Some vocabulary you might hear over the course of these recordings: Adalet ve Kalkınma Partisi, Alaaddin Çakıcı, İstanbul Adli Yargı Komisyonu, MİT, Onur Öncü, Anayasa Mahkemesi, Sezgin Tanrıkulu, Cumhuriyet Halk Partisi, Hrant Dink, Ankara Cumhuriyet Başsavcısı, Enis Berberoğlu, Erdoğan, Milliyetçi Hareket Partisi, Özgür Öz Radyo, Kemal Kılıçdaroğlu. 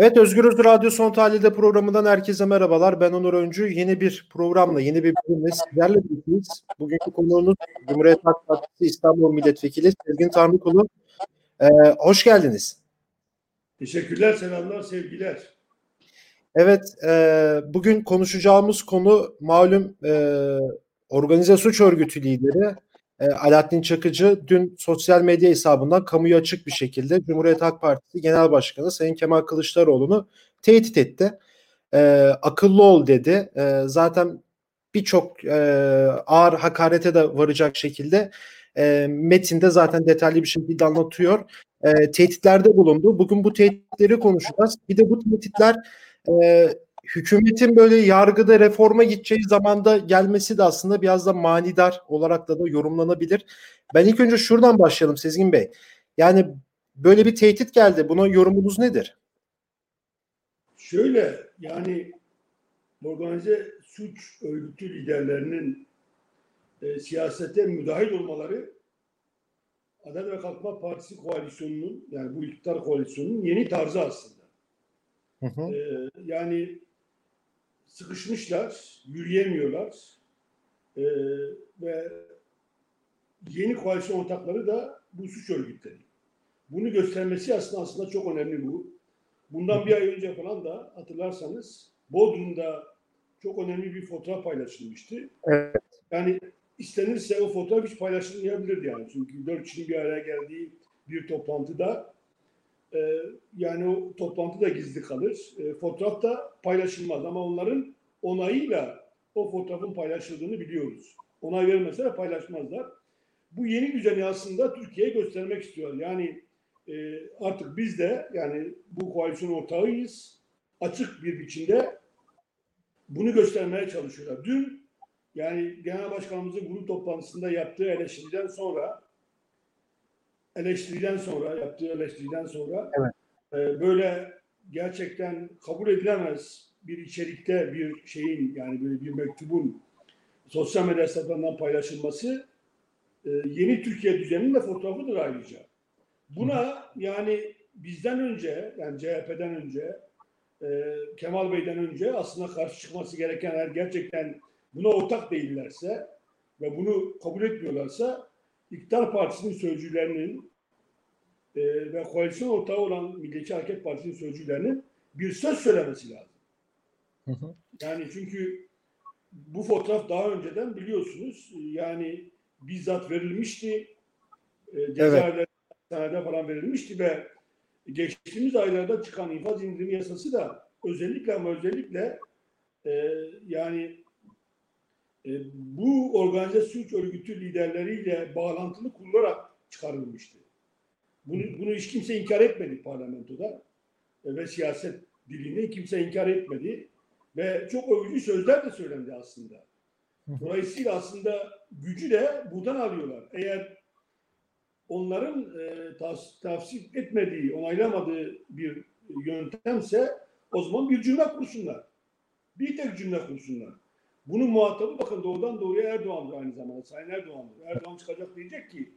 Evet, Özgür Öz Radyo Son Tahlil'de programından herkese merhabalar. Ben Onur Öncü. Yeni bir programla, yeni bir bölümle sizlerle birlikteyiz. Bugünkü konuğumuz Cumhuriyet Halk Partisi İstanbul Milletvekili Sezgin Tanrıkulu. Hoş geldiniz. Teşekkürler, selamlar, sevgiler. Evet, bugün konuşacağımız konu malum organize suç örgütü lideri Alaaddin Çakıcı dün sosyal medya hesabından kamuya açık bir şekilde Cumhuriyet Halk Partisi Genel Başkanı Sayın Kemal Kılıçdaroğlu'nu tehdit etti. Akıllı ol dedi. Zaten birçok ağır hakarete de varacak şekilde metinde zaten detaylı bir şekilde anlatıyor. Tehditlerde bulundu. Bugün bu tehditleri konuşacağız. Bir de bu tehditler hükümetin böyle yargıda reforma gideceği zamanda gelmesi de aslında biraz da manidar olarak da yorumlanabilir. Ben ilk önce şuradan başlayalım Sezgin Bey. Yani böyle bir tehdit geldi. Buna yorumunuz nedir? Şöyle, yani organize suç örgütü liderlerinin siyasete müdahil olmaları Adalet ve Kalkınma Partisi koalisyonunun, yani bu iktidar koalisyonunun yeni tarzı aslında. Hı hı. Yani sıkışmışlar, yürüyemiyorlar ve yeni koalisyon ortakları da bu suç örgütleri. Bunu göstermesi aslında çok önemli bu. Bundan bir ay önce falan da hatırlarsanız Bodrum'da çok önemli bir fotoğraf paylaşılmıştı. Evet. Yani istenirse o fotoğraf hiç paylaşılmayabilirdi yani. Çünkü 4 kişinin bir araya geldiği bir toplantıda yani o toplantı da gizli kalır. Fotoğraf da paylaşılmaz ama onların onayıyla o fotoğrafın paylaşıldığını biliyoruz. Onay vermeseler paylaşmazlar. Bu yeni düzeni aslında Türkiye'ye göstermek istiyor. Yani artık biz de yani bu koalisyon ortağıyız. Açık bir biçimde bunu göstermeye çalışıyorlar. Dün yani Genel Başkanımızın grup toplantısında yaptığı eleştiriden sonra evet. Böyle gerçekten kabul edilemez bir içerikte bir şeyin, yani böyle bir mektubun sosyal medya hesaplarından paylaşılması yeni Türkiye düzeninin de fotoğrafıdır ayrıca. Buna yani bizden önce, yani CHP'den önce, Kemal Bey'den önce aslında karşı çıkması gerekenler gerçekten buna ortak değillerse ve bunu kabul etmiyorlarsa İktidar Partisi'nin sözcülerinin ve koalisyon ortağı olan Milliyetçi Hareket Partisi'nin sözcülerinin bir söz söylemesi lazım. Hı hı. Yani çünkü bu fotoğraf daha önceden biliyorsunuz yani bizzat verilmişti. Cezaevlerinde evet. falan verilmişti ve geçtiğimiz aylarda çıkan infaz indirimi yasası da özellikle yani bu organize suç örgütü liderleriyle bağlantılı kurularak çıkarılmıştı. Bunu hiç kimse inkar etmedi parlamentoda ve siyaset dilini kimse inkar etmedi ve çok övücü sözler de söylendi aslında. Dolayısıyla aslında gücü de buradan alıyorlar. Eğer onların tavsif etmediği, onaylamadığı bir yöntemse o zaman bir cümle kursunlar. Bir tek cümle kursunlar. Bunun muhatabı bakın doğrudan doğruya Erdoğan'dır aynı zamanda. Sayın Erdoğan'dır. Erdoğan çıkacak diyecek ki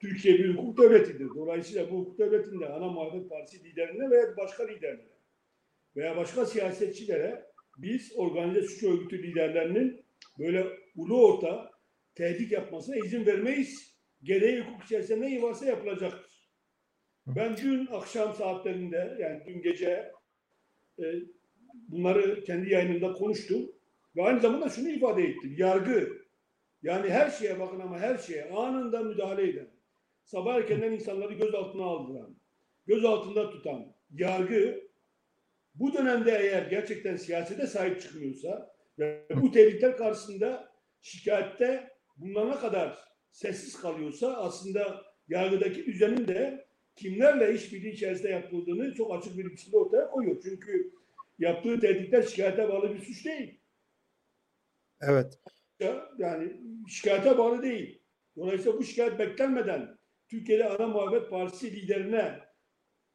Türkiye bir hukuk devletidir. Dolayısıyla bu hukuk devletinde ana muhalefet partisi liderine veya başka liderlere veya başka siyasetçilere biz organize suç örgütü liderlerinin böyle ulu orta tehdit yapmasına izin vermeyiz. Gereği hukuk içerisinde ne varsa yapılacaktır. Ben dün akşam saatlerinde, yani dün gece bunları kendi yayınımda konuştum. Ve aynı zamanda şunu ifade ettim. Yargı, yani her şeye bakın ama her şeye anında müdahale eden, sabah erkenden insanları gözaltına aldıran, gözaltında tutan yargı bu dönemde eğer gerçekten siyasete sahip çıkmıyorsa ve bu tehditler karşısında şikayette bunlara kadar sessiz kalıyorsa aslında yargıdaki düzenin de kimlerle işbirliği içerisinde yapıldığını çok açık bir biçimde ortaya koyuyor. Çünkü yaptığı tehditler şikayete bağlı bir suç değil. Evet. Yani şikayete bağlı değil. Dolayısıyla bu şikayet beklenmeden Türkiye'de ana muhalefet partisi liderine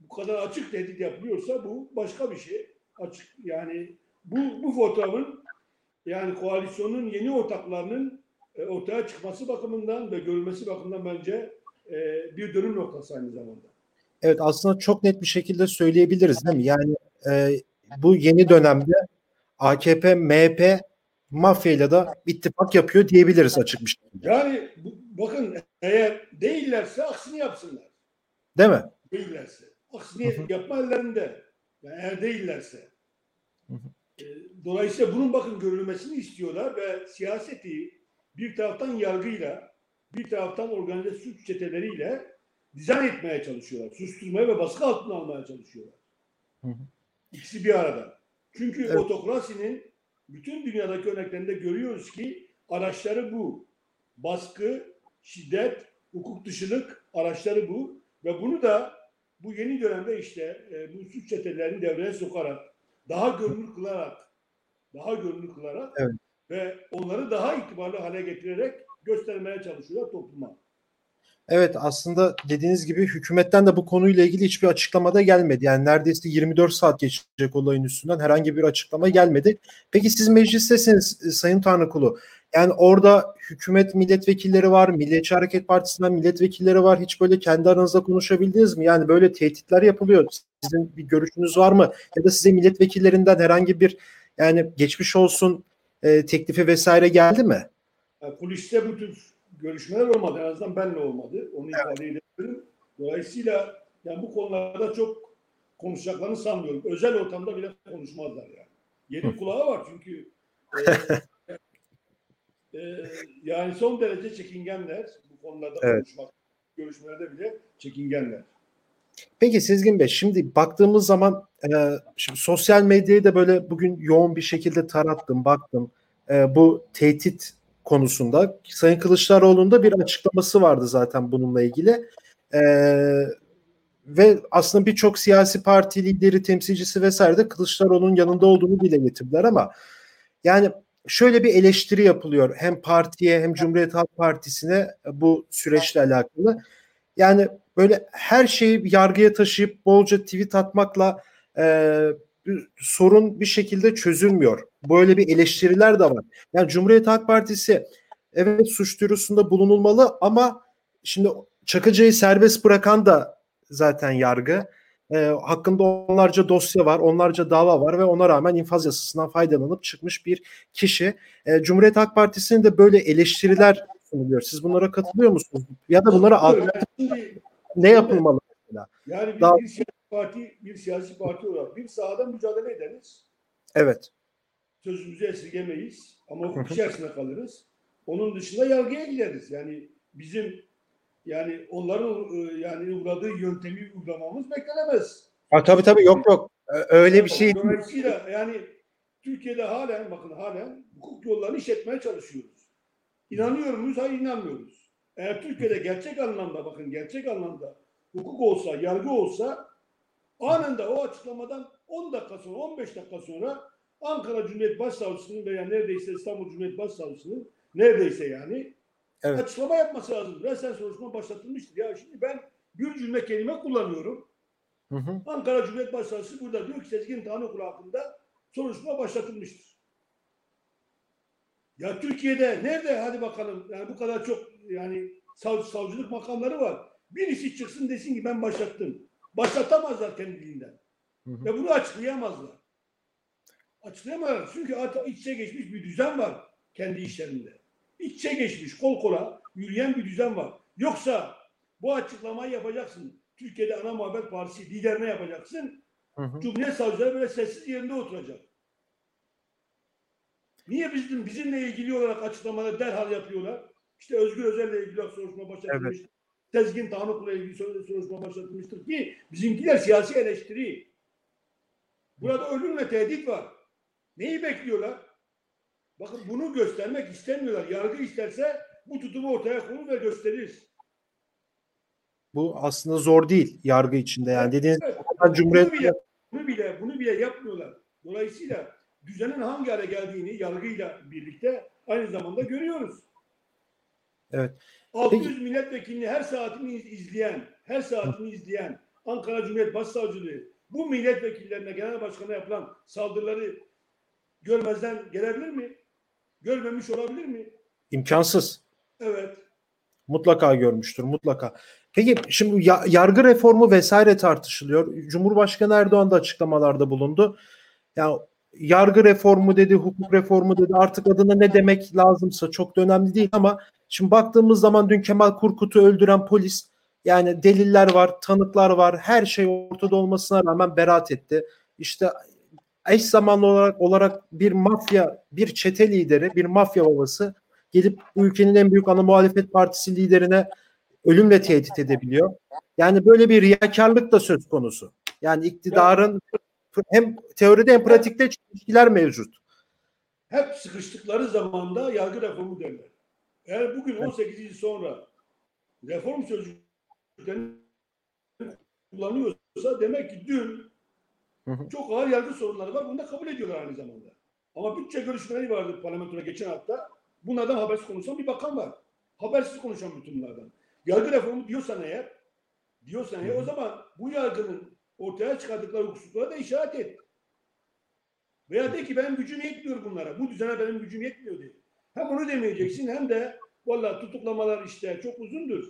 bu kadar açık tehdit yapılıyorsa bu başka bir şey. Açık yani bu fotoğrafın yani koalisyonun yeni ortaklarının ortaya çıkması bakımından ve görülmesi bakımından bence bir dönüm noktası aynı zamanda. Evet, aslında çok net bir şekilde söyleyebiliriz değil mi? Yani bu yeni dönemde AKP, MHP mafyayla da ittifak yapıyor diyebiliriz açık bir şekilde. Yani bakın, eğer değillerse aksini yapsınlar. Değil mi? Değillerse. Aksini yapma ellerinde. Yani eğer değillerse. Dolayısıyla bunun bakın görülmesini istiyorlar ve siyaseti bir taraftan yargıyla, bir taraftan organize suç çeteleriyle dizayn etmeye çalışıyorlar. Susturmaya ve baskı altına almaya çalışıyorlar. İkisi bir arada. Çünkü evet, otokrasinin bütün dünyadaki örneklerinde görüyoruz ki araçları bu. Baskı, şiddet, hukuk dışılık araçları bu. Ve bunu da bu yeni dönemde işte bu suç çetelerini devreye sokarak, daha görünür kılarak, evet, ve onları daha itibarlı hale getirerek göstermeye çalışıyorlar topluma. Evet, aslında dediğiniz gibi hükümetten de bu konuyla ilgili hiçbir açıklama da gelmedi. Yani neredeyse 24 saat geçecek olayın üstünden herhangi bir açıklama gelmedi. Peki siz meclistesiniz Sayın Tanrıkulu. Yani orada hükümet milletvekilleri var, Milliyetçi Hareket Partisi'nden milletvekilleri var. Hiç böyle kendi aranızda konuşabildiniz mi? Yani böyle tehditler yapılıyor. Sizin bir görüşünüz var mı? Ya da size milletvekillerinden herhangi bir yani geçmiş olsun teklifi vesaire geldi mi? Yani kuliste bu tür görüşmeler olmadı. En azından benle olmadı. Onu ifade edebilirim. Dolayısıyla yani bu konularda çok konuşacaklarını sanmıyorum. Özel ortamda bile konuşmazlar yani. Yeni kulağı var çünkü. Yani son derece çekingenler. Bu konularda konuşmak, görüşmelerde bile çekingenler. Peki Sezgin Bey, şimdi baktığımız zaman şimdi sosyal medyayı da böyle bugün yoğun bir şekilde tarattım, baktım. Bu tehdit konusunda Sayın Kılıçdaroğlu'nun da bir açıklaması vardı zaten bununla ilgili. Ve aslında birçok siyasi parti lideri, temsilcisi vesaire de Kılıçdaroğlu'nun yanında olduğunu dile getirdiler ama yani şöyle bir eleştiri yapılıyor hem partiye hem Cumhuriyet Halk Partisi'ne bu süreçle alakalı. Yani böyle her şeyi yargıya taşıyıp bolca tweet atmakla sorun bir şekilde çözülmüyor. Böyle bir eleştiriler de var. Yani Cumhuriyet Halk Partisi evet suç duyurusunda bulunulmalı ama şimdi Çakıcı'yı serbest bırakan da zaten yargı. Hakkında onlarca dosya var, onlarca dava var ve ona rağmen infaz yasasından faydalanıp çıkmış bir kişi. Cumhuriyet Halk Partisi'nin de böyle eleştiriler sunuluyor. Siz bunlara katılıyor musunuz? Ya da bunlara ne yapılmalı? Yani bir siyasi parti olarak bir sahada mücadele ederiz. Evet. Sözümüzü esirgemeyiz ama hukuk içerisinde kalırız. Onun dışında yargıya gideriz. Yani bizim yani onların yani uyguladığı yöntemi uygulamamız beklenemez. Ha, tabii yok. Öyle bir şey. Dolayısıyla yani Türkiye'de halen hukuk yollarını işletmeye çalışıyoruz. İnanıyor muyuz? Hayır, inanmıyoruz. Eğer Türkiye'de gerçek anlamda hukuk olsa, yargı olsa anında o açıklamadan 10 dakika sonra, 15 dakika sonra Ankara Cumhuriyet Başsavcısının veya neredeyse İstanbul Cumhuriyet Başsavcısının açıklama yapması lazım. Resmen soruşturma başlatılmıştır. Ya şimdi ben bir cümle kelime kullanıyorum. Ankara Cumhuriyet Başsavcısı burada diyor ki Sezgin Tanrıkulu hakkında soruşturma başlatılmıştır. Ya Türkiye'de nerede hadi bakalım yani bu kadar çok yani savcılık makamları var. Birisi çıksın desin ki ben başlattım. Başlatamazlar kendiliğinden. Ve bunu açıklayamazlar. Açıklayamazlar. Çünkü iç içe geçmiş bir düzen var kendi işlerinde. İç içe geçmiş, kol kola yürüyen bir düzen var. Yoksa bu açıklamayı yapacaksın. Türkiye'de ana muhabbet partisi liderine yapacaksın. Cumhuriyet savcıları böyle sessiz yerinde oturacak. Niye bizimle ilgili olarak açıklamaları derhal yapıyorlar? İşte Özgür Özel'le ilgili soruşturma başlatılmıştır. Evet. Sezgin Tanrıkulu'yla ilgili soruşturma başlatılmıştır ki bizimkiler siyasi eleştiri. Burada ölüm ve tehdit var. Neyi bekliyorlar? Bakın bunu göstermek istemiyorlar. Yargı isterse bu tutumu ortaya koyur ve gösterir. Bu aslında zor değil yargı içinde. Yani dediğiniz bunu bile yapmıyorlar. Dolayısıyla düzenin hangi hale geldiğini yargıyla birlikte aynı zamanda görüyoruz. Evet. 600 milletvekilini her saatini izleyen Ankara Cumhuriyet Başsavcılığı bu milletvekillerine genel başkana yapılan saldırıları görmezden gelebilir mi? Görmemiş olabilir mi? İmkansız. Evet. Mutlaka görmüştür, mutlaka. Peki şimdi yargı reformu vesaire tartışılıyor. Cumhurbaşkanı Erdoğan da açıklamalarda bulundu. Ya yargı reformu dedi, hukuk reformu dedi, artık adına ne demek lazımsa çok da önemli değil ama şimdi baktığımız zaman dün Kemal Korkut'u öldüren polis, yani deliller var, tanıklar var, her şey ortada olmasına rağmen beraat etti. İşte eş zamanlı olarak bir mafya, bir çete lideri, bir mafya babası gelip bu ülkenin en büyük ana muhalefet partisi liderine ölümle tehdit edebiliyor. Yani böyle bir riyakarlık da söz konusu. Yani iktidarın hem teoride hem pratikte çelişkiler mevcut. Hep sıkıştıkları zamanda yargı reformu derler. Eğer bugün 18 yıl sonra reform sözcüklerini kullanıyorsa demek ki dün çok ağır yargı sorunları var. Bunu da kabul ediyorlar aynı zamanda. Ama bütçe görüşmeleri vardı parlamentoda geçen hafta. Bunlardan habersiz konuşan bir bakan var. Habersiz konuşan bütün bunlardan. Yargı reformu diyorsan eğer o zaman bu yargının ortaya çıkardıkları hukuksuzluğa da işaret et. Veya de ki benim gücüm yetmiyor bunlara. Bu düzene benim gücüm yetmiyor diye. Hem onu demeyeceksin hem de vallahi tutuklamalar işte çok uzundur.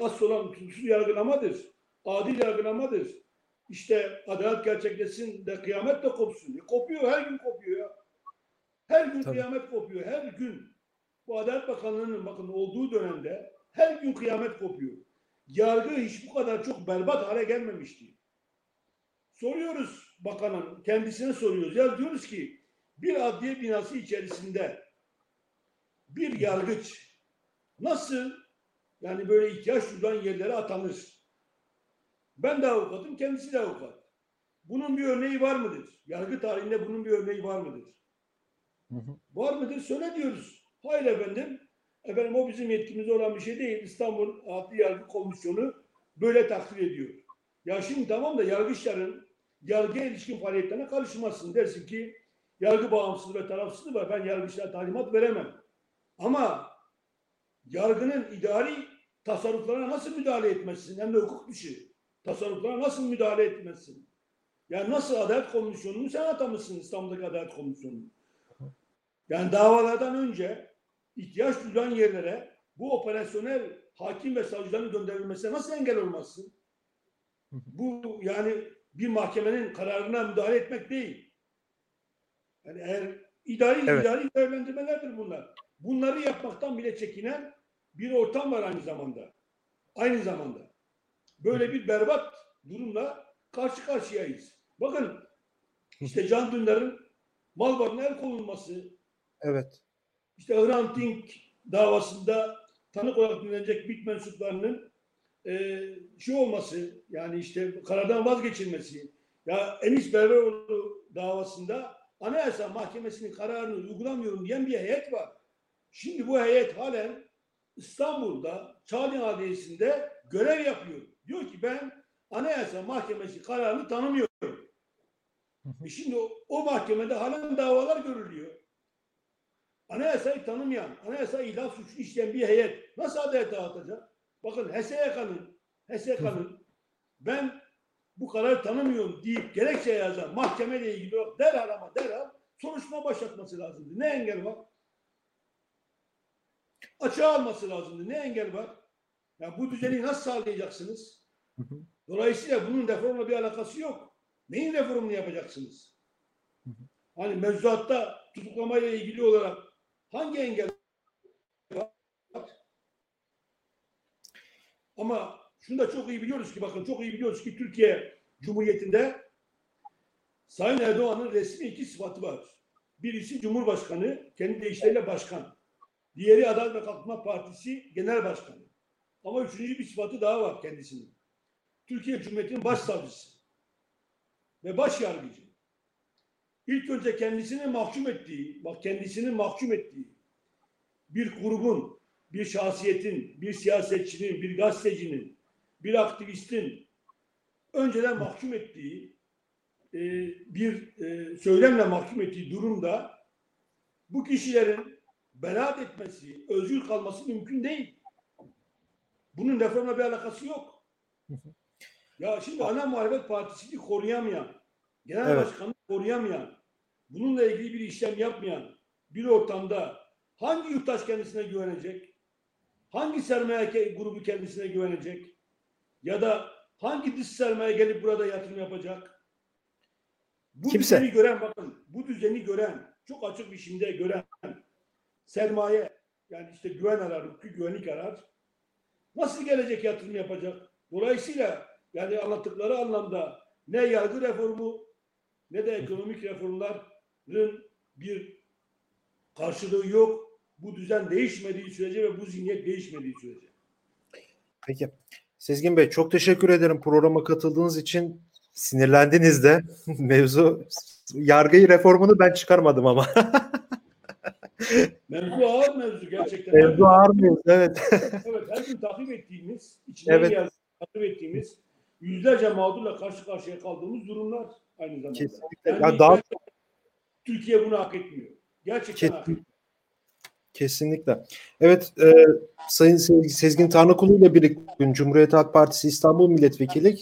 Az olan tutuksuz yargılamadır. Adil yargılamadır. İşte adalet gerçekleşsin de kıyamet de kopsun. Kopuyor, her gün kopuyor ya. Her gün kıyamet kopuyor. Her gün. Bu Adalet Bakanlığı'nın bakın olduğu dönemde her gün kıyamet kopuyor. Yargı hiç bu kadar çok berbat hale gelmemişti. Soruyoruz bakanın, kendisine soruyoruz. Ya diyoruz ki bir adliye binası içerisinde bir yargıç nasıl yani böyle ihtiyaç duyulan yerlere atanır? Ben de avukatım, kendisi de avukat. Bunun bir örneği var mıdır? Yargı tarihinde bunun bir örneği var mıdır? Var mıdır? Söyle diyoruz. Hayır efendim o bizim yetkimizde olan bir şey değil. İstanbul Adli Yargı Komisyonu böyle takdir ediyor. Ya şimdi tamam da yargıçların yargıya ilişkin faaliyetlerine karışmazsın. Dersin ki yargı bağımsız ve tarafsız var. Ben yargıçlara talimat veremem. Ama yargının idari tasarruflarına nasıl müdahale etmezsin? Hem de hukuk dışı tasarruflara nasıl müdahale etmezsin? Yani nasıl Adalet Komisyonu'nu sen atamışsın, İstanbul'daki Adalet Komisyonu'nu? Yani davalardan önce ihtiyaç duyulan yerlere bu operasyonel hakim ve savcıların gönderilmesine nasıl engel olmazsın? Bu yani bir mahkemenin kararına müdahale etmek değil. Yani eğer idari değerlendirmelerdir bunlar. Bunları yapmaktan bile çekinen bir ortam var aynı zamanda. Aynı zamanda. Böyle bir berbat durumla karşı karşıyayız. Bakın işte Can Dündar'ın mal varlığına el konulması. Evet. İşte Hrant Dink davasında tanık olarak dinlenecek MİT mensuplarının olması, yani işte karardan vazgeçilmesi. Ya Enis Berberoğlu davasında Anayasa Mahkemesi'nin kararını uygulamıyorum diyen bir heyet var. Şimdi bu heyet halen İstanbul'da Çağlayan Adliyesi'nde görev yapıyor. Diyor ki ben Anayasa Mahkemesi kararını tanımıyorum. Şimdi o mahkemede halen davalar görülüyor. Anayasayı tanımayan, anayasa ihlal suçu işleyen bir heyet nasıl adalete atacak? Bakın HSYK'nın ben bu kararı tanımıyorum deyip gerekçe yazan mahkemeyle ilgili olarak derhal soruşturma başlatması lazımdı. Ne engel var? Açığa alması lazımdı. Ne engel var? Yani bu düzeni nasıl sağlayacaksınız? Dolayısıyla bunun reformla bir alakası yok. Neyin reformunu yapacaksınız? Hani mevzuatta tutuklamayla ilgili olarak hangi engel var? Ama şunu da çok iyi biliyoruz ki Türkiye Cumhuriyeti'nde Sayın Erdoğan'ın resmi iki sıfatı var. Birisi Cumhurbaşkanı, kendi deyişleriyle başkan. Diğeri Adalet ve Kalkınma Partisi Genel Başkanı. Ama üçüncü bir sıfatı daha var kendisinin. Türkiye Cumhuriyeti'nin başsavcısı ve başyargıcı. İlk önce kendisini mahkum ettiği bir grubun, bir şahsiyetin, bir siyasetçinin, bir gazetecinin, bir aktivistin önceden mahkum ettiği bir söylemle mahkum ettiği durumda bu kişilerin beraat etmesi, özgür kalması mümkün değil. Bunun reformla bir alakası yok. Ya şimdi ana muhalefet partisini koruyamayan, genel başkanını koruyamayan, bununla ilgili bir işlem yapmayan bir ortamda hangi yurttaş kendisine güvenecek? hangi sermaye grubu kendisine güvenecek? Ya da hangi dış sermaye gelip burada yatırım yapacak? Bu kimse. Düzeni gören, bakın, bu düzeni gören, çok açık bir şekilde gören sermaye, yani işte güven arar, hukuki güvenlik arar. Nasıl gelecek, yatırım yapacak? Dolayısıyla yani anlattıkları anlamda ne yargı reformu ne de ekonomik reformların bir karşılığı yok. Bu düzen değişmediği sürece ve bu zihniyet değişmediği sürece. Peki. Sezgin Bey, çok teşekkür ederim programa katıldığınız için. Sinirlendiniz de. Mevzu yargı reformunu ben çıkarmadım ama. Mevzu ağır mevzu gerçekten. Mevzu ağır mevzu, evet. Evet, her gün takip ettiğimiz, takip ettiğimiz, yüzlerce mağdurla karşı karşıya kaldığımız durumlar aynı zamanda. Kesinlikle. Yani ya daha... Türkiye bunu hak etmiyor. Gerçekten hak etmiyor. Kesinlikle. Evet, Sayın Sezgin Tanrıkulu ile birlikte Cumhuriyet Halk Partisi İstanbul Milletvekili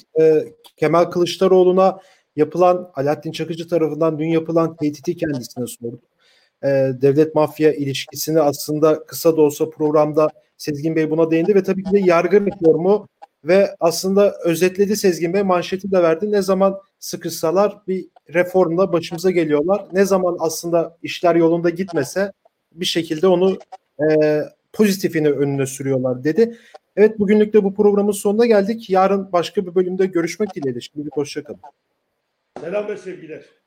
Kemal Kılıçdaroğlu'na yapılan, Alaaddin Çakıcı tarafından dün yapılan tehdidi kendisine sordu. Devlet mafya ilişkisini aslında kısa da olsa programda Sezgin Bey buna değindi ve tabii ki de yargı reformu ve aslında özetledi Sezgin Bey, manşeti de verdi. Ne zaman sıkışsalar bir reformla başımıza geliyorlar. Ne zaman aslında işler yolunda gitmese bir şekilde onu pozitifini önüne sürüyorlar dedi. Evet, bugünlük de bu programın sonuna geldik. Yarın başka bir bölümde görüşmek dileğiyle. Şimdi hoşça kalın. Selam ve sevgiler.